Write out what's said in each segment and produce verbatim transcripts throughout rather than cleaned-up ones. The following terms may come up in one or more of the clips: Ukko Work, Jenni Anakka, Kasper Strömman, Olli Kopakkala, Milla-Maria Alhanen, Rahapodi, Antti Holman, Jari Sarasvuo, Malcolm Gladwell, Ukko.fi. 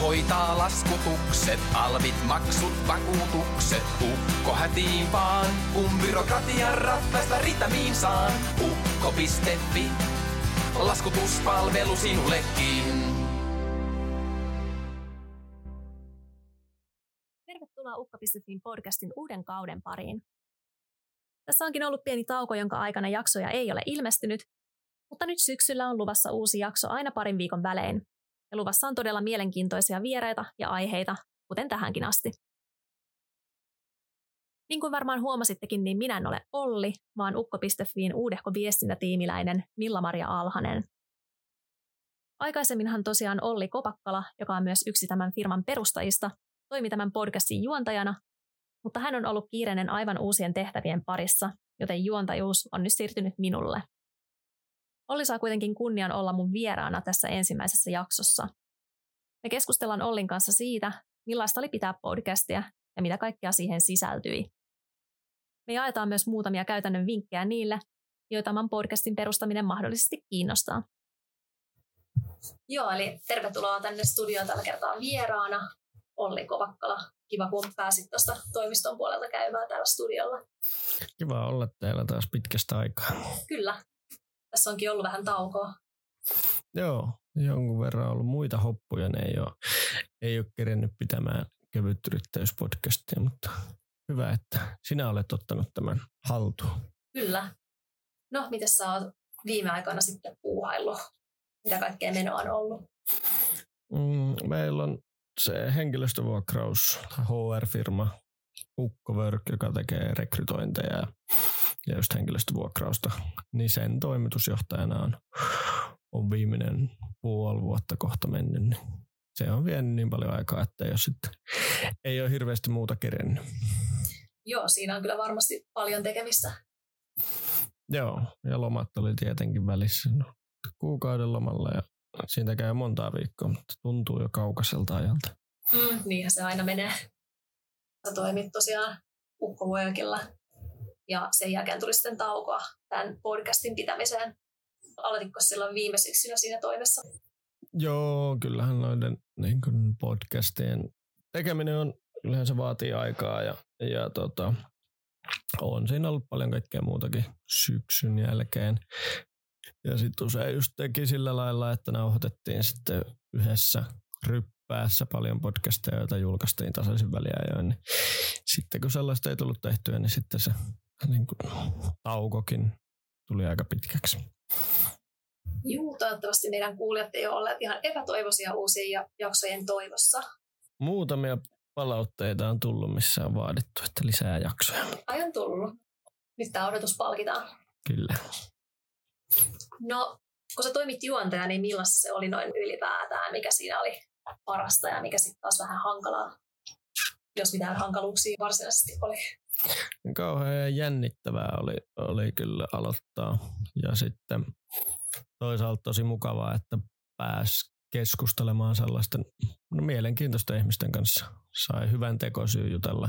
hoitaa laskutukset, alvit, maksut, vakuutukset. Ukko hätiin vaan, kun byrokratian rattaista ritamiin saan. Ukko piste fi, laskutuspalvelu sinullekin. Tervetuloa Ukko piste fin podcastin uuden kauden pariin. Tässä onkin ollut pieni tauko, jonka aikana jaksoja ei ole ilmestynyt, mutta nyt syksyllä on luvassa uusi jakso aina parin viikon välein. Ja luvassa on todella mielenkiintoisia vieraita ja aiheita, kuten tähänkin asti. Niin kuin varmaan huomasittekin, niin minä en ole Olli, vaan Ukko piste fin uudehko viestintätiimiläinen Milla-Maria Alhanen. Aikaisemminhan tosiaan Olli Kopakkala, joka on myös yksi tämän firman perustajista, toimi tämän podcastin juontajana, mutta hän on ollut kiireinen aivan uusien tehtävien parissa, joten juontajuus on nyt siirtynyt minulle. Olli saa kuitenkin kunnian olla mun vieraana tässä ensimmäisessä jaksossa. Me keskustellaan Ollin kanssa siitä, millaista oli pitää podcastia ja mitä kaikkea siihen sisältyi. Me jaetaan myös muutamia käytännön vinkkejä niille, joita tämän podcastin perustaminen mahdollisesti kiinnostaa. Joo, eli tervetuloa tänne studioon tällä kertaa vieraana. Olli Kopakkala, kiva kun pääsit tuosta toimiston puolelta käymään täällä studiolla. Kiva olla täällä taas pitkästä aikaa. Kyllä. Tässä onkin ollut vähän taukoa. Joo, jonkun verran ollut muita hoppuja. Ne ei ole, ei ole kerennyt pitämään kevytyrittäjyyspodcastia, mutta hyvä, että sinä olet ottanut tämän haltuun. Kyllä. No, mitä sä oot viime aikoina sitten puuhaillut? Mitä kaikkea menoa on ollut? Mm, meillä on se henkilöstövuokraus, H R-firma, Ukko Work, joka tekee rekrytointeja ja just henkilöstövuokrausta, niin sen toimitusjohtajana on, on viimeinen puoli vuotta kohta mennyt. Se on vienyt niin paljon aikaa, että ei ole, sitten, ei ole hirveästi muuta kerennyt. Joo, siinä on kyllä varmasti paljon tekemistä. Joo, ja lomat oli tietenkin välissä. Kuukauden lomalla ja siitä käy montaa viikkoa, mutta tuntuu jo kaukaiselta ajalta. Mm, niinhän se aina menee. Sä toimit tosiaan Ukko Workilla. Ja sen jälkeen tuli sitten taukoa tämän podcastin pitämiseen. Aloititko silloin viime syksynä siinä toimessa? Joo, kyllähän noiden niin kuin podcastien tekeminen on, kyllähän se vaatii aikaa. Ja, ja tota, on siinä ollut paljon kaikkea muutakin syksyn jälkeen. Ja sitten usein just teki sillä lailla, että nauhoitettiin sitten yhdessä ryppäässä paljon podcasteja, joita julkaistiin tasaisin väliajoin. Niin sitten kun sellaista ei tullut tehtyä, niin sitten se niin kuin taukokin tuli aika pitkäksi. Juu, toivottavasti meidän kuulijat ei ole olleet ihan epätoivoisia uusien jaksojen toivossa. Muutamia palautteita on tullut, missä on vaadittu, että lisää jaksoja. Ai on tullut. Nyt tämä odotus palkitaan. Kyllä. No, kun sä toimit juontaja, niin millaista se oli noin ylipäätään? Mikä siinä oli parasta ja mikä sitten taas vähän hankalaa, jos mitään hankaluuksia varsinaisesti oli? Kauhean jännittävää oli, oli kyllä aloittaa. Ja sitten toisaalta tosi mukavaa, että pääsi keskustelemaan sellaisten no, mielenkiintoisten ihmisten kanssa. Sai hyvän tekosyyn jutella,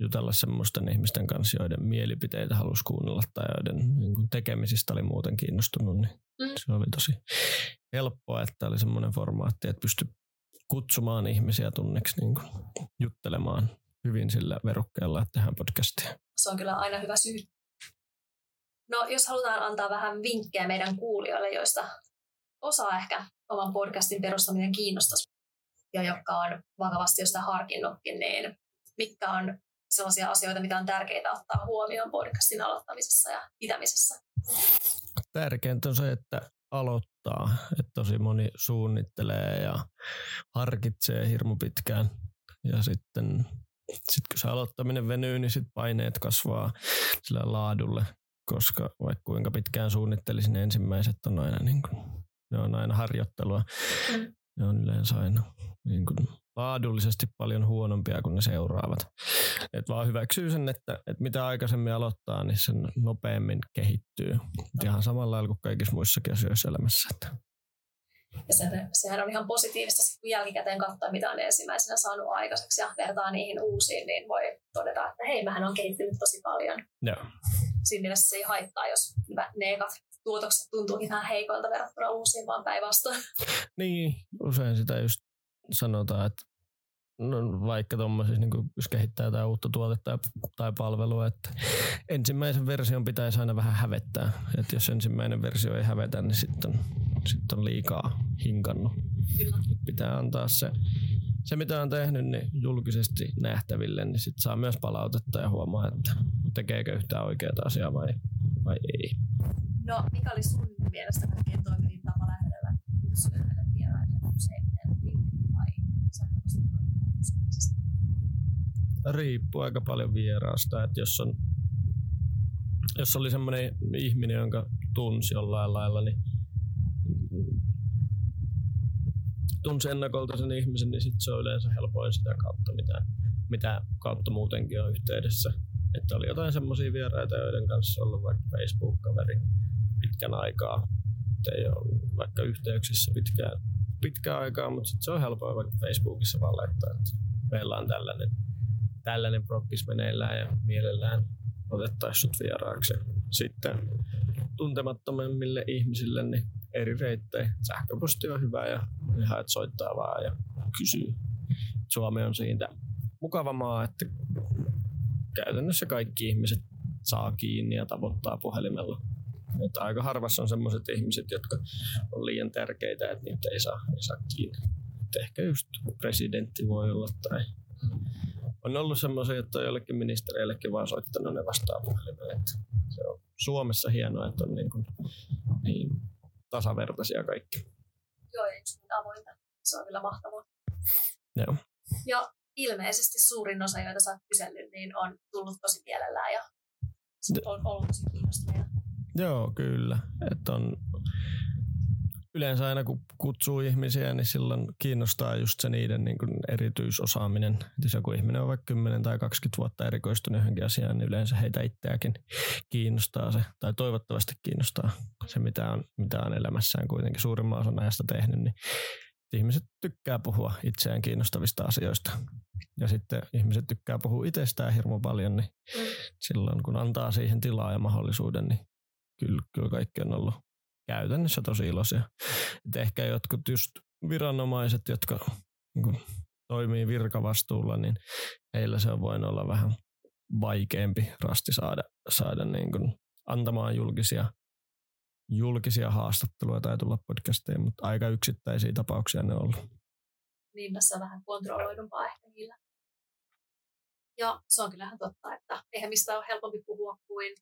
jutella semmoisten ihmisten kanssa, joiden mielipiteitä halusi kuunnella tai joiden niin kuin tekemisistä oli muuten kiinnostunut. Niin mm. Se oli tosi helppoa, että oli semmoinen formaatti, että pystyi kutsumaan ihmisiä tunneksi niin kuin juttelemaan hyvin sillä verukkeella, että tehdään podcastia. Se on kyllä aina hyvä syy. No, jos halutaan antaa vähän vinkkejä meidän kuulijoille, joista osa ehkä oman podcastin perustaminen kiinnostaisi ja jotka on vakavasti jo sitä harkinnutkin, niin mitkä on sellaisia asioita, mitä on tärkeää ottaa huomioon podcastin aloittamisessa ja pitämisessä? Tärkeintä on se, että aloittaa. Että tosi moni suunnittelee ja harkitsee hirmu pitkään ja sitten sit kun se aloittaminen venyy, niin sit paineet kasvaa sillä laadulle, koska vaikka kuinka pitkään suunnittelisin, ensimmäiset on aina niin kuin ne on aina harjoittelua. Mm. Ne on yleensä aina niin kuin laadullisesti paljon huonompia kuin ne seuraavat. Et vaan hyväksyy sen, että, että mitä aikaisemmin aloittaa, niin sen nopeammin kehittyy. Et ihan samalla lailla kuin kaikissa muissakin asioissa elämässä. Ja se, sehän on ihan positiivista, kun jälkikäteen katsoo, mitä on ensimmäisenä saanut aikaiseksi ja vertaa niihin uusiin, niin voi todeta, että hei, mähän on kehittynyt tosi paljon. Joo. Siinä mielessä se ei haittaa, jos ne ekat tuotokset tuntuu ihan heikoilta verrattuna uusiin, vaan päinvastoin. Niin, usein sitä just sanotaan, että no vaikka tuommoisessa, niin jos kehittää jotain uutta tuotetta tai palvelua, että ensimmäisen version pitäisi aina vähän hävettää. Että jos ensimmäinen versio ei hävetä, niin sitten sit on liikaa hinkannut. Pitää antaa se, se mitä on tehnyt niin julkisesti nähtäville, niin sitten saa myös palautetta ja huomaa, että tekeekö yhtään oikeaa asiaa vai, vai ei. No, mikä oli sun mielestä kaikkein toimivin tapa lähdellä kurssioille vieraille useimmiten vai sähköisesti toimivallisesti? Riippuu aika paljon vieraasta, että jos on jos oli semmoinen ihminen, jonka tunsi jollain lailla, niin tunsi ennakolta sen ihmisen, niin sit se on yleensä helpoin sitä kautta, mitä, mitä kautta muutenkin on yhteydessä. Että oli jotain semmoisia vieraita, joiden kanssa on ollut vaikka Facebook-kaveri pitkän aikaa. Et ei ole vaikka yhteyksissä pitkään, pitkään aikaa, mutta sit se on helpoin vaikka Facebookissa vaan laittaa, että meillä on tällainen, tällainen prokkis meneillään ja mielellään otettaisiin sut vieraaksi. Sitten tuntemattomemmille ihmisille niin eri reittejä. Sähköposti on hyvä ja ihan, että soittaa vaan ja kysyy. Suomi on siitä mukava maa, että käytännössä kaikki ihmiset saa kiinni ja tavoittaa puhelimella. Että aika harvassa on sellaiset ihmiset, jotka on liian tärkeitä, että niitä ei saa, ei saa kiinni. Että ehkä just presidentti voi olla tai on ollut semmoisia, että on jollekin ministereillekin vaan soittanut ne vastaa puhelimelle. Se on Suomessa hienoa, että on niin kuin, niin tasavertaisia kaikki. Joo, ei ole avointa. Se on kyllä mahtavaa. Joo. Ja ilmeisesti suurin osa, joita sä oot kysellyt, niin on tullut tosi mielellään ja on ollut tosi kiinnostuneita. Joo, kyllä. Että on yleensä aina kun kutsuu ihmisiä, niin silloin kiinnostaa just se niiden niin kuin erityisosaaminen. Jos joku ihminen on vaikka kymmenen tai kaksikymmentä vuotta erikoistunut johonkin asiaan, niin yleensä heitä itseäkin kiinnostaa se, tai toivottavasti kiinnostaa se, mitä on, mitä on elämässään kuitenkin suurimman osan ajasta tehnyt. Niin ihmiset tykkää puhua itseään kiinnostavista asioista. Ja sitten ihmiset tykkää puhua itsestään hirmu paljon, niin mm. silloin kun antaa siihen tilaa ja mahdollisuuden, niin kyllä, kyllä kaikki on ollut käytännössä tosi iloisia. Et ehkä jotkut just viranomaiset, jotka niin toimii virkavastuulla, niin heillä se on voinut olla vähän vaikeampi rasti saada, saada niin kuin antamaan julkisia, julkisia haastatteluja tai tulla podcastiin, mutta aika yksittäisiä tapauksia ne on ollut. Niin, tässä on vähän kontrolloidumpaa ehkä niillä. Ja se on kyllähän totta, että eihän mistään ole helpompi puhua kuin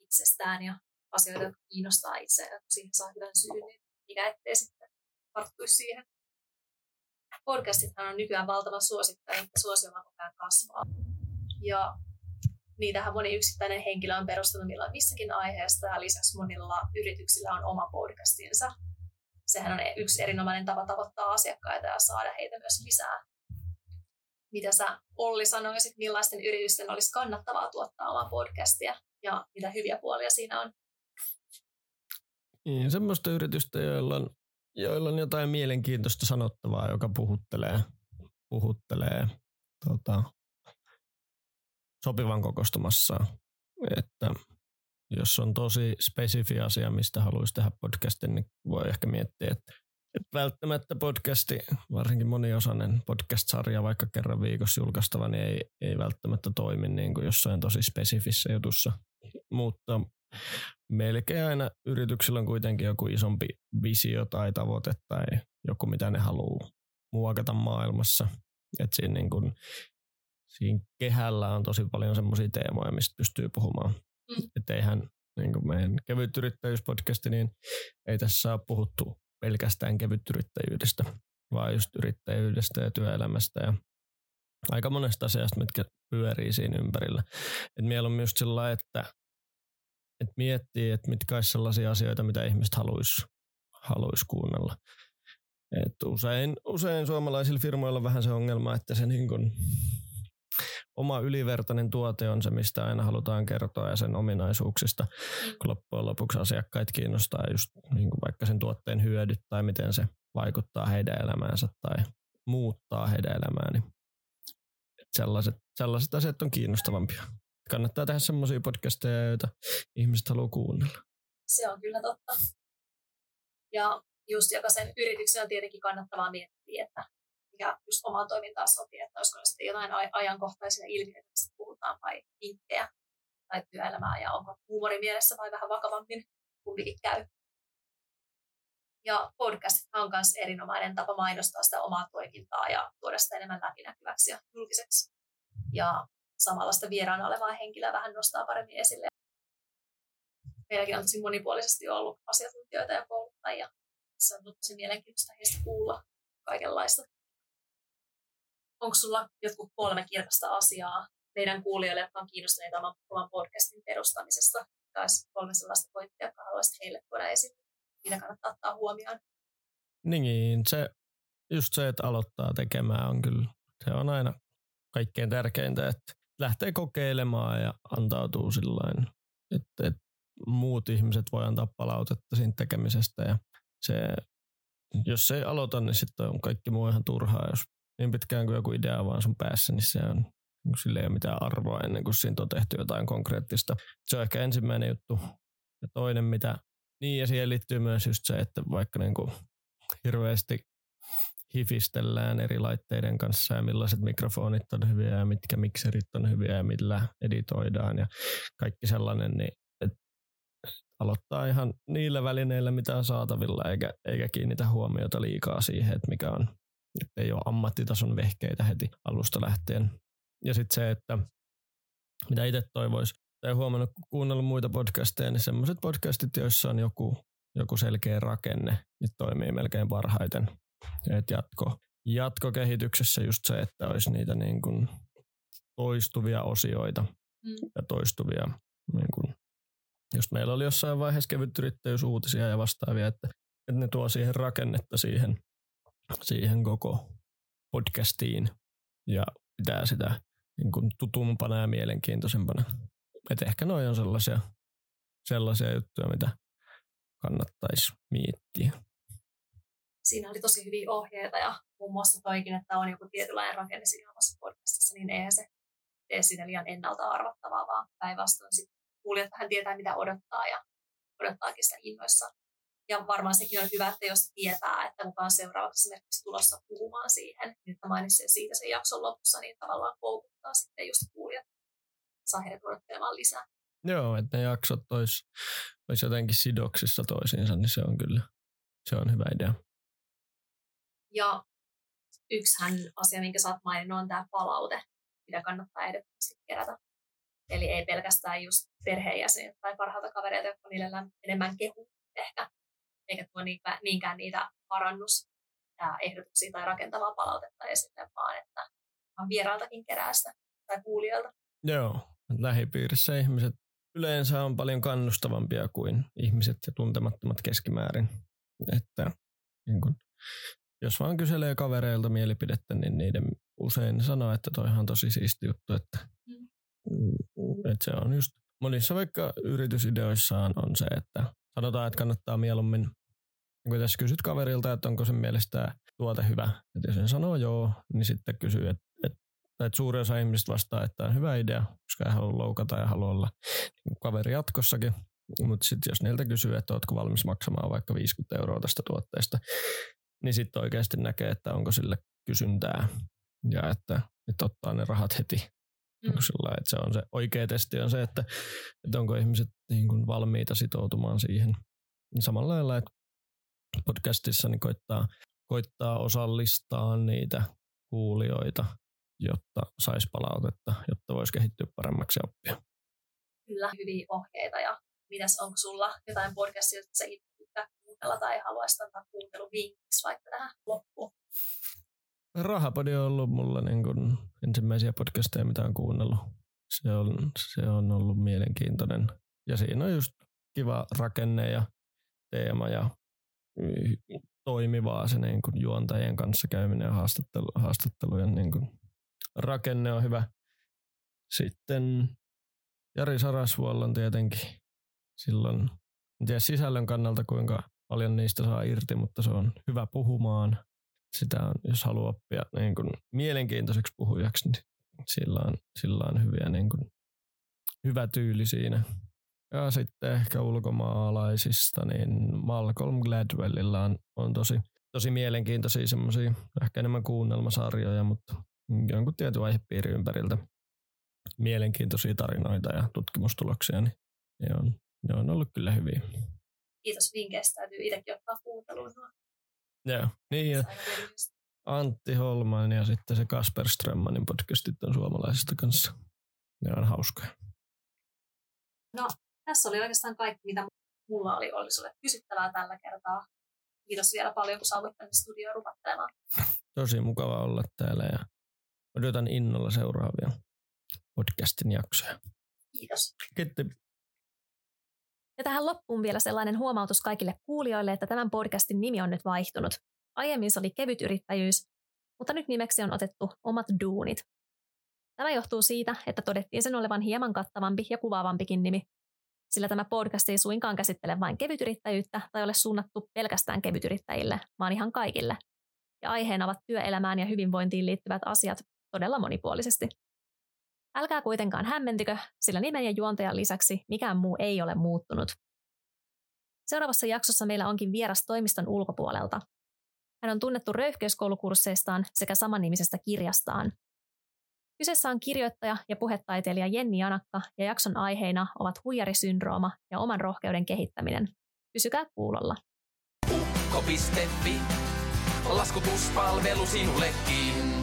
itsestään ja asioita, jotka kiinnostaa itseä, ja siihen saa hyvän syyn, niin mikä ettei sitten tarttuisi siihen. Podcastithan on nykyään valtava suosittaa, että suosioma koko ajan kasvaa. Ja niitähän moni yksittäinen henkilö on perustanut milloin missäkin aiheesta, ja lisäksi monilla yrityksillä on oma podcastinsa. Sehän on yksi erinomainen tapa tavoittaa asiakkaita ja saada heitä myös lisää. Mitä sä, Olli, sanoisit, millaisten yritysten olisi kannattavaa tuottaa omaa podcastia, ja mitä hyviä puolia siinä on? Niin, semmoista yritystä, joilla on, joilla on jotain mielenkiintoista sanottavaa, joka puhuttelee, puhuttelee tota, sopivan kokoistumassaan. Että jos on tosi spesifi asia, mistä haluaisi tehdä podcastin, niin voi ehkä miettiä, että, että välttämättä podcasti, varsinkin moniosainen podcast-sarja, vaikka kerran viikossa julkaistava, niin ei, ei välttämättä toimi niin kuin jossain tosi spesifissä jutussa. Mutta melkein aina yrityksillä on kuitenkin joku isompi visio tai tavoite tai joku, mitä ne haluaa muokata maailmassa. Et siinä, niin kun, siinä kehällä on tosi paljon semmoisia teemoja, mistä pystyy puhumaan. Mm. Et eihän niin kun meidän kevytyrittäjyyspodcasti, niin ei tässä ole puhuttu pelkästään kevytyrittäjyydestä, vaan just yrittäjyydestä ja työelämästä ja aika monesta asiasta, mitkä pyörii siinä ympärillä. Et mieluummin just sillä, että että miettii, että mitkä olisi sellaisia asioita, mitä ihmiset haluaisi haluais kuunnella. Et usein, usein suomalaisilla firmoilla on vähän se ongelma, että se niin kun oma ylivertainen tuote on se, mistä aina halutaan kertoa ja sen ominaisuuksista. Kun loppujen lopuksi asiakkaat kiinnostaa just niin kun vaikka sen tuotteen hyödyt tai miten se vaikuttaa heidän elämäänsä tai muuttaa heidän elämääni. Niin sellaiset, sellaiset asiat on kiinnostavampia. Kannattaa tehdä semmoisia podcasteja, joita ihmiset haluaa kuunnella. Se on kyllä totta. Ja just jokaisen yrityksen on tietenkin kannattavaa miettiä, että ja just omaan toimintaan sopii, että olisiko ne sitten jotain ajankohtaisia ilmiöitä, mistä puhutaan, vai vinkkejä tai työelämää, ja onko huumori mielessä vai vähän vakavammin, kun viikki käy. Ja podcast on myös erinomainen tapa mainostaa sitä omaa toimintaa ja tuoda sitä enemmän läpinäkyväksi ja julkiseksi. Ja samalla sitä vieraana olevaa henkilöä vähän nostaa paremmin esille. Meilläkin on tosi monipuolisesti ollut asiantuntijoita ja kouluttajia. Se on tosi mielenkiintoista heistä kuulla kaikenlaista. Onko sulla jotkut kolme kirkasta asiaa meidän kuulijoille, jotka on kiinnostuneita oman podcastin perustamisesta? Taisi kolme sellaista pointtia, jotka haluaisit heille tuoda esille. Mitä kannattaa ottaa huomioon? Niin, se, just se, että aloittaa tekemään on kyllä, se on aina kaikkein tärkeintä, että lähtee kokeilemaan ja antautuu sillain, että, että muut ihmiset voi antaa palautetta siitä tekemisestä, ja se, jos ei aloita, niin sitten on kaikki muu ihan turhaa, jos niin pitkään kuin joku idea vaan sun päässä, niin se on, sillä ei ole mitään arvoa ennen kuin siinä on tehty jotain konkreettista. Se on ehkä ensimmäinen juttu. Ja toinen, mitä Niin, ja siihen liittyy myös just se, että vaikka niin kuin hirveästi hifistellään eri laitteiden kanssa ja millaiset mikrofonit on hyviä ja mitkä mikserit on hyviä ja millä editoidaan ja kaikki sellainen, niin että aloittaa ihan niillä välineillä, mitä on saatavilla, eikä, eikä kiinnitä huomiota liikaa siihen, että mikä on, että ei ole ammattitason vehkeitä heti alusta lähtien. Ja sitten se, että mitä itse toivoisi, tai huomannut, kun kuunnellut muita podcasteja, niin sellaiset podcastit, joissa on joku, joku selkeä rakenne, niin toimii melkein parhaiten. Et jatko, jatkokehityksessä just se, että olisi niitä niin kuin toistuvia osioita mm. ja toistuvia. Niin kuin, just meillä oli jossain vaiheessa kevyt yrittäjyysuutisia ja vastaavia, että, että ne tuo siihen rakennetta siihen, siihen koko podcastiin ja pitää sitä niin kuin tutumpana ja mielenkiintoisempana. Että ehkä noi on sellaisia, sellaisia juttuja, mitä kannattaisi miettiä. Siinä oli tosi hyviä ohjeita ja muun muassa toikin, että on joku tietynlainen rakenne siinä omassa podcastissa, niin eihän se tee siitä liian ennalta arvattavaa, vaan päinvastoin sitten kuulijat vähän tietää, mitä odottaa ja odottaakin sitä innoissaan. Ja varmaan sekin on hyvä, että jos tietää, että mukaan seuraavaksi esimerkiksi tulossa puhumaan siihen, niin että mainitsen siitä sen jakson lopussa, niin tavallaan koukuttaa sitten just kuulijat. Saa heidät odottelemaan lisää. Joo, että ne jaksot olisi, olisi jotenkin sidoksissa toisiinsa, niin se on kyllä se on hyvä idea. Ja yksihän asia, minkä sä oot maininnut, on tämä palaute, mitä kannattaa ehdottomasti kerätä. Eli ei pelkästään just perheenjäseniä tai parhaita kavereita, jotka niillä enemmän kehu ehkä, eikä tuo niinkään niitä parannus- ja ehdotuksia tai rakentavaa palautetta esille, vaan että vierailtakin kerää sitä tai kuulijoilta. Joo, lähipiirissä ihmiset yleensä on paljon kannustavampia kuin ihmiset ja tuntemattomat keskimäärin. Että niin kun, jos vaan kyselee kavereilta mielipidettä, niin niiden usein sanoo, että toihan on tosi siisti juttu. Että, mm. että se on just monissa vaikka yritysideoissaan on se, että sanotaan, että kannattaa mieluummin, kun tässä kysyt kaverilta, että onko sen mielestä tuote hyvä. Että jos sen sanoo joo, niin sitten kysyy, että tai että suurin osa ihmisistä vastaa, että on hyvä idea, koska ei halua loukata ja halua olla kaveri jatkossakin. Mutta sitten jos niiltä kysyy, että ootko valmis maksamaan vaikka viisikymmentä euroa tästä tuotteesta, niin sitten oikeasti näkee, että onko sille kysyntää ja että, että ottaa ne rahat heti. Mm. Sillä, että se on se oikea testi on se, että, että onko ihmiset niin kuin valmiita sitoutumaan siihen. Niin samalla lailla, että podcastissa niin koittaa, koittaa osallistaa niitä kuulijoita, jotta saisi palautetta, jotta voisi kehittyä paremmaksi ja oppia. Kyllä, hyviä ohjeita. Ja mitäs, onko sulla jotain podcastia, jotta sä itse pitää kuunnella tai haluaisit antaa kuunteluvinkiksi vaikka tähän loppuun? Rahapodi on ollut mulla niin kuin ensimmäisiä podcasteja, mitä on kuunnellut. Se on, se on ollut mielenkiintoinen. Ja siinä on just kiva rakenne ja teema ja toimivaa se niin kuin juontajien kanssa käyminen ja haastattelu, haastattelujen niin kuin rakenne on hyvä. Sitten Jari Sarasvuolla on tietenkin silloin, en tiedä sisällön kannalta kuinka paljon niistä saa irti, mutta se on hyvä puhumaan. Sitä on, jos haluaa oppia niin kuin mielenkiintoiseksi puhujaksi, niin sillä on, sillä on hyviä, niin kuin, hyvä tyyli siinä. Ja sitten ehkä ulkomaalaisista, niin Malcolm Gladwellilla on, on tosi tosi mielenkiintoisia semmoisia, ehkä enemmän kuunnelmasarjoja, mutta jonkun tietyn aihepiiri ympäriltä mielenkiintoisia tarinoita ja tutkimustuloksia, niin ne on, ne on ollut kyllä hyviä. Kiitos vinkkeistä, täytyy itsekin ottaa kuuntelua. Joo, niin ja Antti Holman ja sitten se Kasper Strömmanin podcastit on suomalaisista kanssa. Ne on hauskoja. No, tässä oli oikeastaan kaikki, mitä mulla oli Olli sulle kysyttävää tällä kertaa. Kiitos vielä paljon, kun saavuit tänne studioon rupattelemaan. Tosi mukava olla täällä ja odotan innolla seuraavia podcastin jaksoja. Kiitos. Kiitti. Ja tähän loppuun vielä sellainen huomautus kaikille kuulijoille, että tämän podcastin nimi on nyt vaihtunut. Aiemmin se oli kevyt yrittäjyys, mutta nyt nimeksi on otettu omat duunit. Tämä johtuu siitä, että todettiin sen olevan hieman kattavampi ja kuvaavampikin nimi, sillä tämä podcast ei suinkaan käsittele vain kevytyrittäjyyttä tai ole suunnattu pelkästään kevytyrittäjille, vaan ihan kaikille. Ja aiheena ovat työelämään ja hyvinvointiin liittyvät asiat todella monipuolisesti. Älkää kuitenkaan hämmentykö, sillä nimen ja juontajan lisäksi mikään muu ei ole muuttunut. Seuraavassa jaksossa meillä onkin vieras toimiston ulkopuolelta. Hän on tunnettu röyhkeyskoulukursseistaan sekä samannimisestä kirjastaan. Kyseessä on kirjoittaja ja puhetaiteilija Jenni Anakka ja jakson aiheina ovat huijarisyndrooma ja oman rohkeuden kehittäminen. Pysykää kuulolla. Ukko piste fi, laskutuspalvelu sinullekin.